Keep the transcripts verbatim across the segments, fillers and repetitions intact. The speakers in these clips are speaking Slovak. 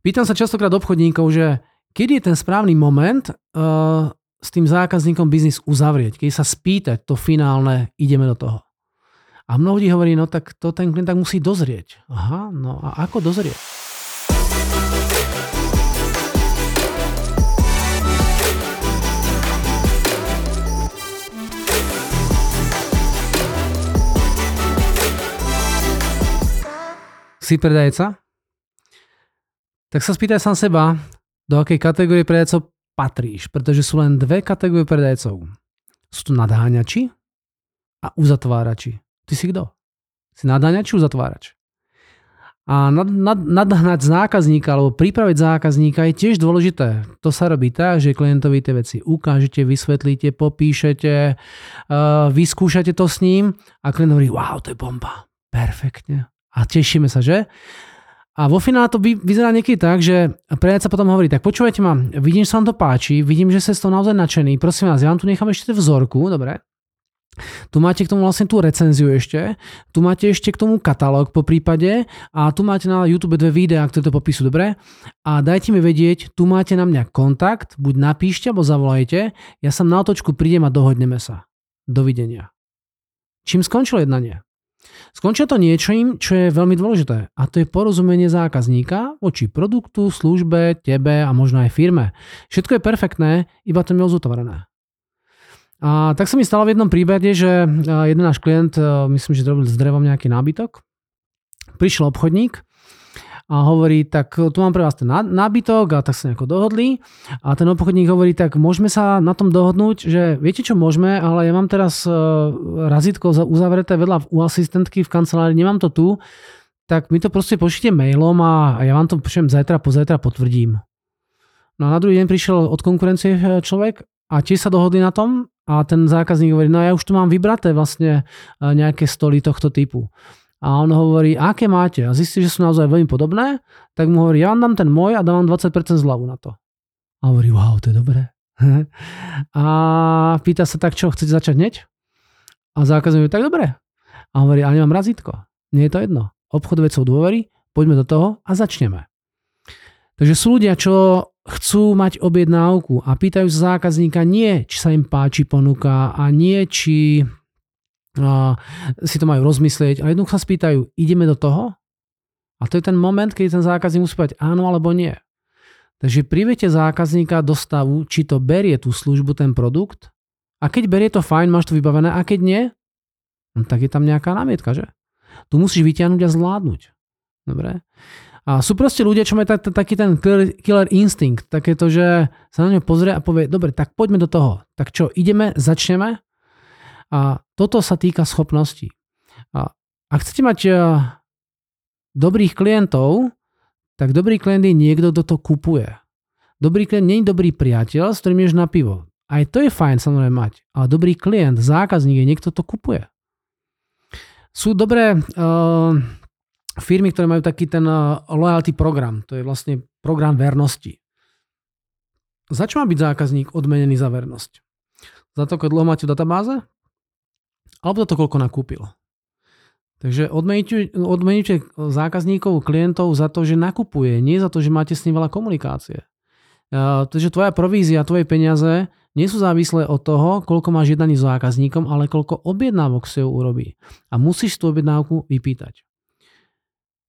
Pýtam sa častokrát obchodníkov, že kedy je ten správny moment uh, s tým zákazníkom biznis uzavrieť, keď sa spýtať to finálne, ideme do toho. A mnoho ľudí hovorí, no tak to ten klient tak musí dozrieť. Aha, no a ako dozrieť? Si predajca? Tak sa spýtaj sám seba, do akej kategórie predajcov patríš, pretože sú len dve kategórie predajcov. Sú tu nadháňači a uzatvárači. Ty si kto? Si nadháňač, uzatvárač. A nad, nad, nadhnať zákazníka alebo pripraviť zákazníka je tiež dôležité. To sa robí tak, že klientovi tie veci ukážete, vysvetlíte, popíšete, uh, vyskúšate to s ním a klient hovorí, wow, to je bomba. Perfektne. A tešíme sa, že? A vo finále to vyzerá niekedy tak, že predajca potom hovorí, tak počúvajte ma, vidím, že sa vám to páči, vidím, že ste z toho naozaj nadšený, prosím vás, ja vám tu nechám ešte vzorku, dobre? Tu máte k tomu vlastne tú recenziu ešte, tu máte ešte k tomu katalóg po prípade a tu máte na YouTube dve videá, ktoré to popisujú, dobre? A dajte mi vedieť, tu máte na mňa kontakt, buď napíšte, alebo zavolajte, ja sa na otočku prídem a dohodneme sa. Dovidenia. Čím skončilo jednanie? Skončia to niečím, čo je veľmi dôležité, a to je porozumenie zákazníka voči produktu, službe, tebe a možno aj firme. Všetko je perfektné, iba to je uzatvorené. A tak sa mi stalo v jednom prípade, že jeden náš klient, myslím, že robil s drevom nejaký nábytok, prišiel obchodník a hovorí, tak tu mám pre vás ten nábytok a tak sa nejako dohodli a ten obchodník hovorí, tak môžeme sa na tom dohodnúť, že viete čo môžeme, ale ja mám teraz razítko uzavreté vedľa u asistentky v kancelárii, nemám to tu, tak mi to proste pošlite mailom a ja vám to pošlem zajtra, pozajtra potvrdím. No a na druhý deň prišiel od konkurencie človek a tiež sa dohodli na tom a ten zákazník hovorí, no ja už tu mám vybraté vlastne nejaké stoly tohto typu. A on hovorí, aké máte? A zistí, že sú naozaj veľmi podobné, tak mu hovorí, ja vám dám ten môj a dám vám dvadsať percent zľavu na to. A hovorí, wow, to je dobré. A pýta sa tak, čo, chcete začať hneď? A zákazník hovorí, tak dobre. A hovorí, ale nemám razítko. Nie je to jedno. Obchod vecou dôvery, poďme do toho a začneme. Takže sú ľudia, čo chcú mať objednávku a pýtajú sa zákazníka nie, či sa im páči ponuka a nie, či... A si to majú rozmyslieť a jednoducho sa spýtajú, ideme do toho? A to je ten moment, keď ten zákazník musí povedať áno alebo nie. Takže priviete zákazníka do stavu, či to berie tú službu, ten produkt, a keď berie to fajn, máš to vybavené, a keď nie, no tak je tam nejaká námietka, že? Tu musíš vyťahnuť a zvládnuť. Dobre? A sú proste ľudia, čo majú taký ten killer instinct, takéto, že sa na ňo pozrie a povie, dobre, tak poďme do toho. Tak čo, ideme, začneme? A toto sa týka schopností. A ak chcete mať dobrých klientov, tak dobrý klient je niekto, kto to kupuje. Dobrý klient nie je dobrý priateľ, s ktorým ješ na pivo. Aj to je fajn samozrejme mať, ale dobrý klient, zákazník je niekto, kto to kupuje. Sú dobré uh, firmy, ktoré majú taký ten uh, loyalty program, to je vlastne program vernosti. Za čo má byť zákazník odmenený za vernosť? Za to, keď dlho máte v databáze? Alebo to, koľko nakúpil. Takže odmenite, odmenite zákazníkov, klientov za to, že nakupuje, nie za to, že máte s ním veľa komunikácie. Uh, takže tvoja provízia, tvoje peniaze nie sú závislé od toho, koľko máš jednaní s zákazníkom, ale koľko objednávok si ju urobí. A musíš tú objednávku vypýtať.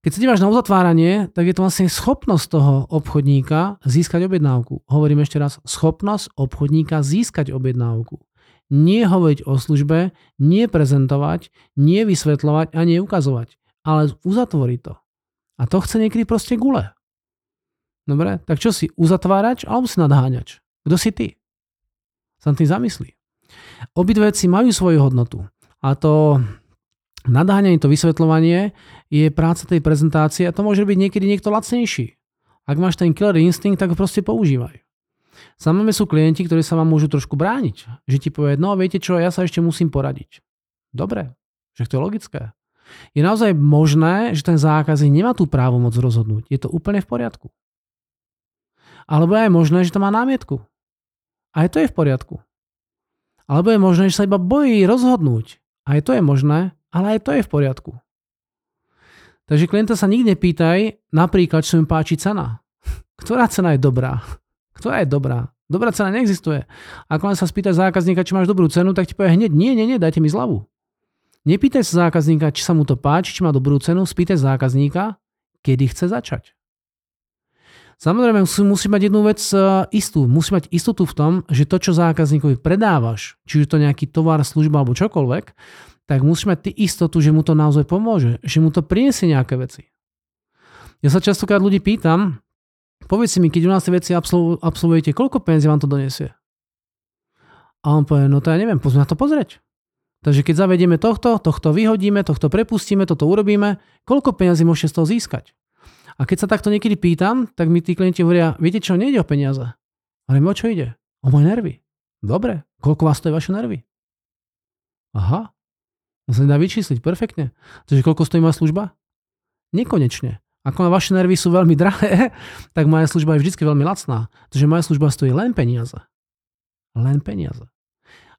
Keď sa díváš na uzatváranie, tak je to vlastne schopnosť toho obchodníka získať objednávku. Hovorím ešte raz, schopnosť obchodníka získať objednávku. Nie hovoriť o službe, nie prezentovať, nie vysvetľovať a nie ukazovať, ale uzatvoriť to. A to chce niekedy proste gule. Dobre, tak čo si, uzatvárač alebo si nadháňač? Kto si ty? Sam tým zamyslí. Obidve veci majú svoju hodnotu. A to nadháňanie, to vysvetľovanie je práca tej prezentácie a to môže byť niekedy niekto lacnejší. Ak máš ten killer instinct, tak ho proste používaj. Samozrejme sú klienti, ktorí sa vám môžu trošku brániť. Že ti povie, no viete čo, ja sa ešte musím poradiť. Dobre, že to je logické. Je naozaj možné, že ten zákazník nemá tú právomoc rozhodnúť. Je to úplne v poriadku. Alebo je možné, že to má námietku. Aj to je v poriadku. Alebo je možné, že sa iba bojí rozhodnúť. Aj to je možné, ale aj to je v poriadku. Takže klienta sa nikdy nepýtaj, napríklad, čo mi páči cena. Ktorá cena je dobrá? Ktorá je dobrá? Dobrá cena neexistuje. Ak len sa spýtaš zákazníka, či máš dobrú cenu, tak ti povie hneď, nie, nie, nie, dajte mi zľavu. Nepýtaj sa zákazníka, či sa mu to páči, či má dobrú cenu, spýtaj zákazníka, kedy chce začať. Samozrejme, musí, musí mať jednu vec istú. Musí mať istotu v tom, že to, čo zákazníkovi predávaš, či už to nejaký tovar, služba alebo čokoľvek, tak musí mať ty istotu, že mu to naozaj pomôže, že mu to priniesie nejaké veci. Ja sa častokrát ľudí pýtam, povedz si mi, keď u nás tie veci absolvujete, koľko peniazí vám to donesie? A on povie, no to ja neviem, poďme na to pozrieť. Takže keď zavedieme tohto, tohto vyhodíme, tohto prepustíme, toto urobíme, koľko peniazí môžete z toho získať? A keď sa takto niekedy pýtam, tak mi tí klienti hovoria, viete čo, nejde o peniaze. Ale o čo ide? O moje nervy. Dobre, koľko vás stojí vaše nervy? Aha, to sa nedá vyčísliť, perfektne. Takže koľko stojí moja služba? Nekonečne. Ako vaše nervy sú veľmi drahé, tak moja služba je vždy veľmi lacná. Takže moja služba stojí len peniaze. Len peniaze.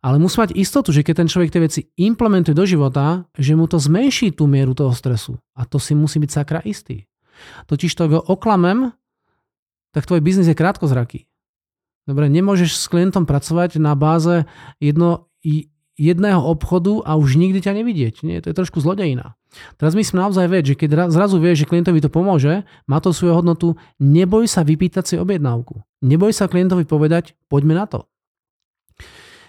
Ale musí mať istotu, že keď ten človek tie veci implementuje do života, že mu to zmenší tú mieru toho stresu. A to si musí byť sakra istý. Totiž to, ak ho oklamem, tak tvoj biznis je krátkozraký. Dobre, nemôžeš s klientom pracovať na báze jedno, jedného obchodu a už nikdy ťa nevidieť. Nie, to je trošku zlodejina. Teraz myslím naozaj vec, že keď zrazu vieš, že klientovi to pomôže, má to svoju hodnotu, neboj sa vypýtať si objednávku. Neboj sa klientovi povedať, poďme na to.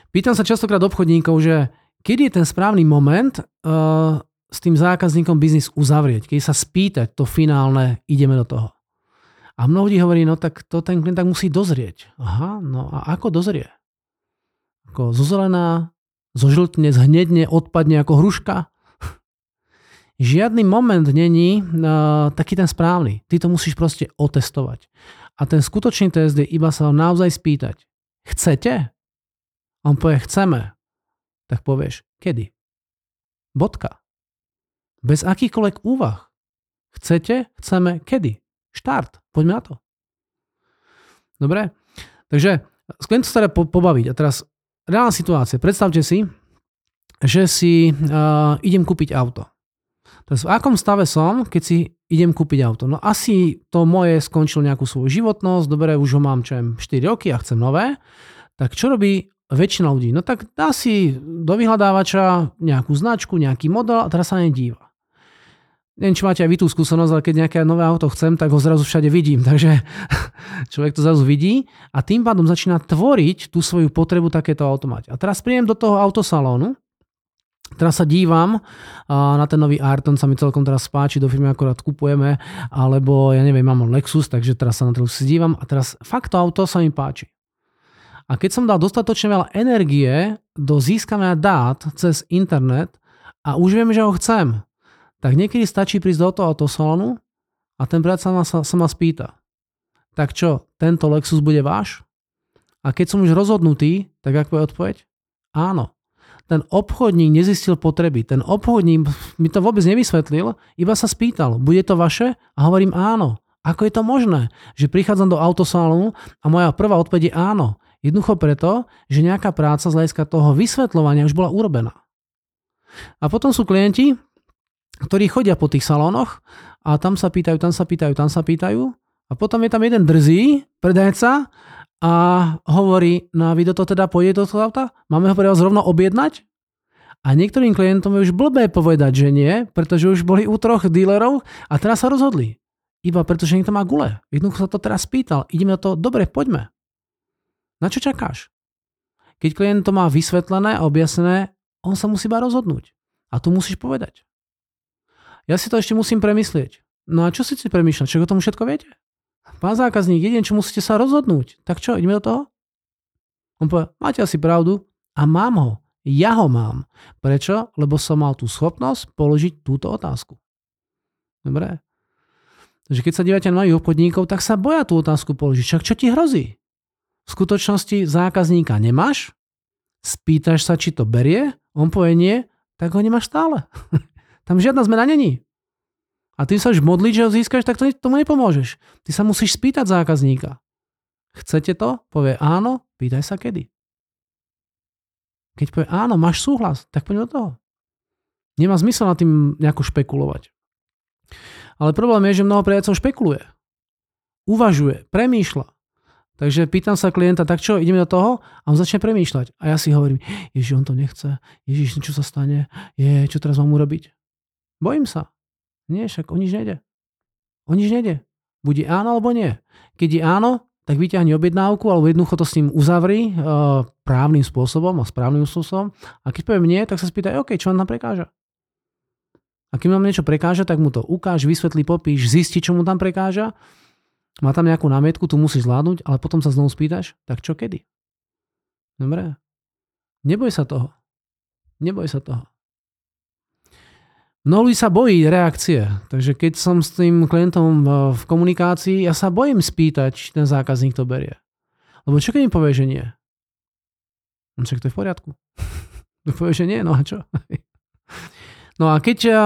Pýtam sa častokrát obchodníkov, že kedy je ten správny moment uh, s tým zákazníkom biznis uzavrieť, keď sa spýtať to finálne, ideme do toho. A mnoho ľudí hovorí, no tak to ten klient tak musí dozrieť. Aha, no a ako dozrie? Ako zozelená, zožltne, zhnedne, odpadne ako hruška? Žiadny moment není uh, taký ten správny. Ty to musíš proste otestovať. A ten skutočný test je iba sa naozaj spýtať. Chcete? On povie, chceme. Tak povieš, kedy? Bodka. Bez akýchkoľvek úvah. Chcete, chceme, kedy? Štart. Poďme na to. Dobre? Takže s klientom sa dá pobaviť. A teraz reálna situácia. Predstavte si, že si uh, idem kúpiť auto. Teraz v akom stave som, keď si idem kúpiť auto? No asi to moje skončilo nejakú svoju životnosť. Dobre, už ho mám čo viem, štyri roky a chcem nové. Tak čo robí väčšina ľudí? No tak dá si do vyhľadávača nejakú značku, nejaký model a teraz sa nedíva. Neviem, či máte aj vy tú skúsenosť, ale keď nejaké nové auto chcem, tak ho zrazu všade vidím. Takže človek to zrazu vidí a tým pádom začína tvoriť tú svoju potrebu takéto auto mať. A teraz príjem do toho autosalónu. Teraz sa dívam na ten nový Arton, sa mi celkom teraz páči, do firmy akorát kupujeme, alebo ja neviem, mám Lexus, takže teraz sa na to dívam a teraz fakt to auto sa mi páči. A keď som dal dostatočne veľa energie do získania dát cez internet a už viem, že ho chcem, tak niekedy stačí prísť do toho autosalónu a ten brat sa ma, sa, sa ma spýta, tak čo, tento Lexus bude váš? A keď som už rozhodnutý, tak ako je odpoveď? Áno. Ten obchodník nezistil potreby, ten obchodník mi to vôbec nevysvetlil, iba sa spýtal, bude to vaše? A hovorím áno. Ako je to možné, že prichádzam do autosalónu a moja prvá odpoveď je áno? Jednoducho preto, že nejaká práca z hľadiska toho vysvetľovania už bola urobená. A potom sú klienti, ktorí chodia po tých salónoch a tam sa pýtajú, tam sa pýtajú, tam sa pýtajú a potom je tam jeden drzý predajca a hovorí, no a vy do toho teda pôjde do toho auta? Máme ho pre vás rovno objednať? A niektorým klientom je už blbé povedať, že nie, pretože už boli u troch dílerov a teraz sa rozhodli. Iba pretože niekto má gule. Jednoducho sa to teraz pýtal. Ideme do toho, dobre, poďme. Na čo čakáš? Keď klient to má vysvetlené a objasnené, on sa musí iba rozhodnúť. A to musíš povedať. Ja si to ešte musím premyslieť. No a čo si si premýšľať? Čo o tom všetko viete? Pán zákazník, jedine, čo musíte sa rozhodnúť. Tak čo, ideme do toho? On povie, máte asi pravdu a mám ho. Ja ho mám. Prečo? Lebo som mal tú schopnosť položiť túto otázku. Dobre. Takže keď sa dívate na nových obchodníkov, tak sa boja tú otázku položiť. Však čo ti hrozí? V skutočnosti zákazníka nemáš, spýtaš sa, či to berie, on povie nie, tak ho nemáš stále. Tam žiadna zmena není. A ty sa už modliť, že ho získaš, tak to tomu nepomôžeš. Ty sa musíš spýtať zákazníka. Chcete to? Povie áno, pýtaj sa kedy. Keď povie áno, máš súhlas, tak poďme do toho. Nemá zmysel nad tým nejako špekulovať. Ale problém je, že mnoho predajcov špekuluje. uvažuje, premýšľa. Takže pýtam sa klienta, tak čo, ideme do toho? A on začne premýšľať. A ja si hovorím, Ježiš, on to nechce. Ježiš, čo sa stane? Je, čo teraz mám urobiť? Bojím sa. Nie, však o nič nejde. O nič nejde. Buď áno, alebo nie. Keď je áno, tak vyťahni objednávku, alebo jednoducho to s ním uzavri e, právnym spôsobom a správnym spôsobom. A keď poviem nie, tak sa spýtaj, OK, čo vám tam prekáža? A keď vám niečo prekáža, tak mu to ukáž, vysvetlí, popíš, zisti, čo mu tam prekáža. Má tam nejakú námietku, tu musíš zvládnuť, ale potom sa znovu spýtaš, tak čo kedy? Dobre. Neboj sa toho. Neboj sa toho. Mnoho ľudí sa bojí reakcie, takže keď som s tým klientom v komunikácii, ja sa bojím spýtať, či ten zákazník to berie. Lebo čo keď mi povie, že nie? No však to je v poriadku. Povie, že nie, no a čo? No a keď ja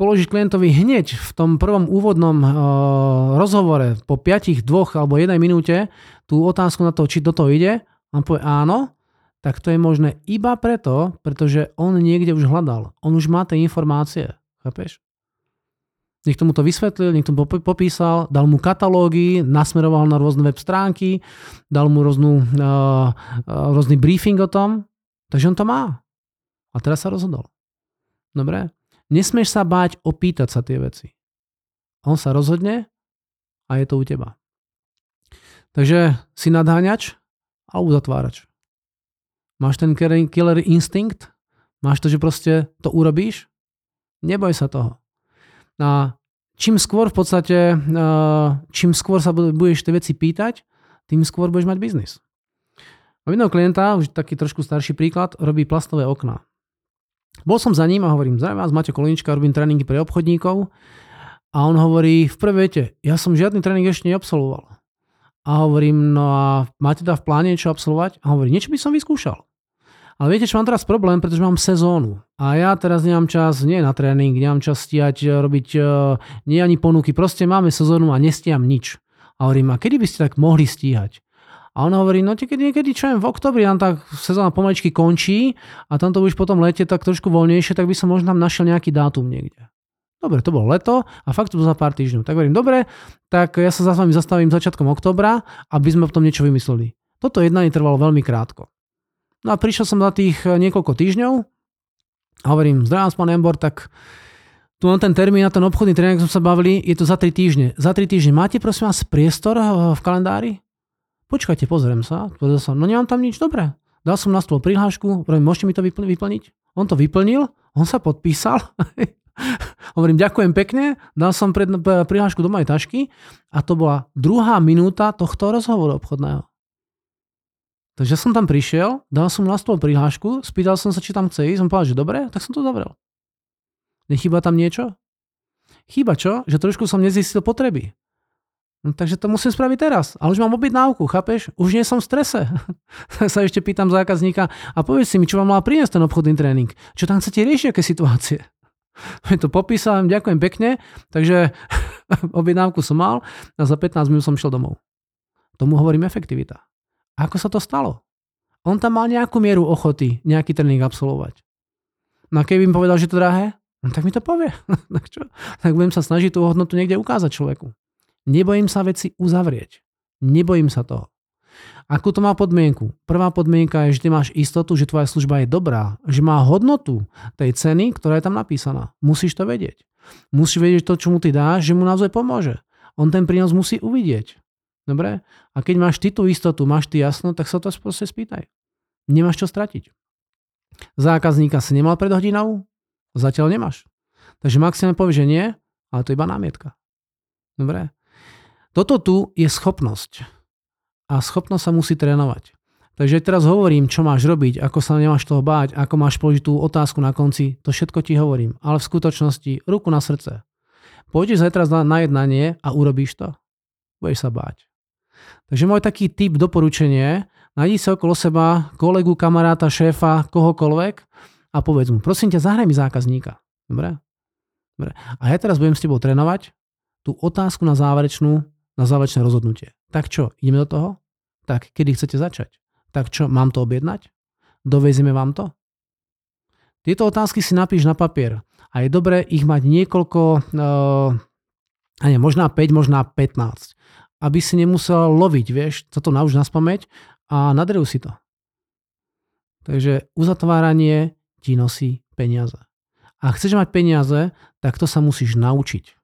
položíš klientovi hneď v tom prvom úvodnom uh, rozhovore po piatich, dvoch alebo jednej minúte tú otázku na to, či do toho ide, on povie áno, tak to je možné iba preto, pretože on niekde už hľadal. On už má tie informácie. Chápeš? Niekto mu to vysvetlil, niekto mu popísal, dal mu katalógy, nasmeroval na rôzne web stránky, dal mu rôznu, uh, rôzny briefing o tom. Takže on to má. A teraz sa rozhodol. Dobre? Nesmieš sa báť opýtať sa tie veci. On sa rozhodne a je to u teba. Takže si nadháňač a uzatvárač. Máš ten killer instinct? Máš to, že proste to urobíš? Neboj sa toho. A čím skôr v podstate, čím skôr sa budeš tie veci pýtať, tým skôr budeš mať biznis. Mám jedného klienta, už taký trošku starší príklad, robí plastové okná. Bol som za ním a hovorím, zdravím vás, Maťo Kolinička, robím tréningy pre obchodníkov. A on hovorí, v prvej vete, ja som žiadny tréning ešte neabsolvoval. A hovorím, no a máte teda v pláne niečo absolvovať? A hovorí, niečo by som vyskúšal. Ale viete, čo mám teraz problém, pretože mám sezónu. A ja teraz nemám čas, nie na tréning, nemám čas stíhať, robiť nie ani ponuky. Proste máme sezónu a nestíham nič. A hovorím, a kedy by ste tak mohli stíhať? A on hovorí, no niekedy, niekedy čo viem, v oktobri tam tá sezóna pomaličky končí a tam to už potom lete tak trošku voľnejšie, tak by som možno našiel nejaký dátum niekde. Dobre, to bolo leto a fakt to bolo za pár týždňov. Tak hovorím, dobre, tak ja sa za vami zastavím začiatkom októbra, aby sme potom niečo vymysleli. Toto jednanie trvalo veľmi krátko. No a prišiel som za tých niekoľko týždňov a hovorím, zdravím pán Embor, tak tu mám ten termín na ten obchodný tréning, som sa bavili, je to za tri týždne. Za tri týždne máte prosím vás priestor v kalendári? Počkajte, pozriem sa, pozriem sa, no nemám tam nič, dobre. Dal som na stôl prihlášku, hovorím, môžete mi to vyplniť? On to vyplnil, on sa podpísal, hovorím, ďakujem pekne, dal som pred, prihlášku do mojej tašky a to bola druhá minúta tohto rozhovoru obchodného. Takže som tam prišiel, dal som na stôl prihlášku, spýtal som sa, či tam chce ísť, on povedal, že dobre, tak som to zavrel. Nechýba tam niečo? Chýba čo? Že trošku som nezistil potreby. No, takže to musím spraviť teraz. Ale už mám objednávku, chápeš? Už nie som v strese. Tak sa ešte pýtam zákazníka a povedz si mi, čo vám mal priniesť ten obchodný tréning. Čo tam chcete riešiť, aké situácie? To popísal, ďakujem pekne. Takže objednávku som mal a za pätnásť minút som šiel domov. Tomu hovorím efektivita. A ako sa to stalo? On tam mal nejakú mieru ochoty nejaký tréning absolvovať. No a keby mi povedal, že to drahé, no tak mi to povie. Tak čo? Tak budem sa snažiť tú hodnotu niekde ukázať človeku. Nebojím sa veci uzavrieť. Nebojím sa toho. Akú to má podmienku? Prvá podmienka je, že ty máš istotu, že tvoja služba je dobrá, že má hodnotu tej ceny, ktorá je tam napísaná. Musíš to vedieť. Musíš vedieť to, čo mu ty dáš, že mu naozaj pomôže. On ten prínos musí uvidieť. Dobre? A keď máš ty tú istotu, máš ty jasno, tak sa to proste spýtaj. Nemáš čo stratiť. Zákazníka si nemal pred hodinou? Zatiaľ nemáš. Takže maximálne povie, že nie, ale to je iba námietka. Dobre? Toto tu je schopnosť. A schopnosť sa musí trénovať. Takže teraz hovorím, čo máš robiť, ako sa nemáš toho báť, ako máš položiť tú otázku na konci, to všetko ti hovorím. Ale v skutočnosti, ruku na srdce. Pôjdeš zajtra na jednanie a urobíš to? Budeš sa báť. Takže môj taký tip, doporučenie, nájdi sa okolo seba kolegu, kamaráta, šéfa, kohokoľvek a povedz mu, prosím ťa, zahraj mi zákazníka. Dobre? Dobre. A ja teraz budem s tebou trénovať tú otázku na záverečnú na záverečné rozhodnutie. Tak čo, ideme do toho? Tak, kedy chcete začať? Tak čo, mám to objednať? Dovezieme vám to? Tieto otázky si napíš na papier a je dobré ich mať niekoľko e, a nie, možná päť, možná pätnásť. Aby si nemusel loviť, vieš, toto nauč naspamäť a nadrejú si to. Takže uzatváranie ti nosí peniaze. A chceš mať peniaze, tak to sa musíš naučiť.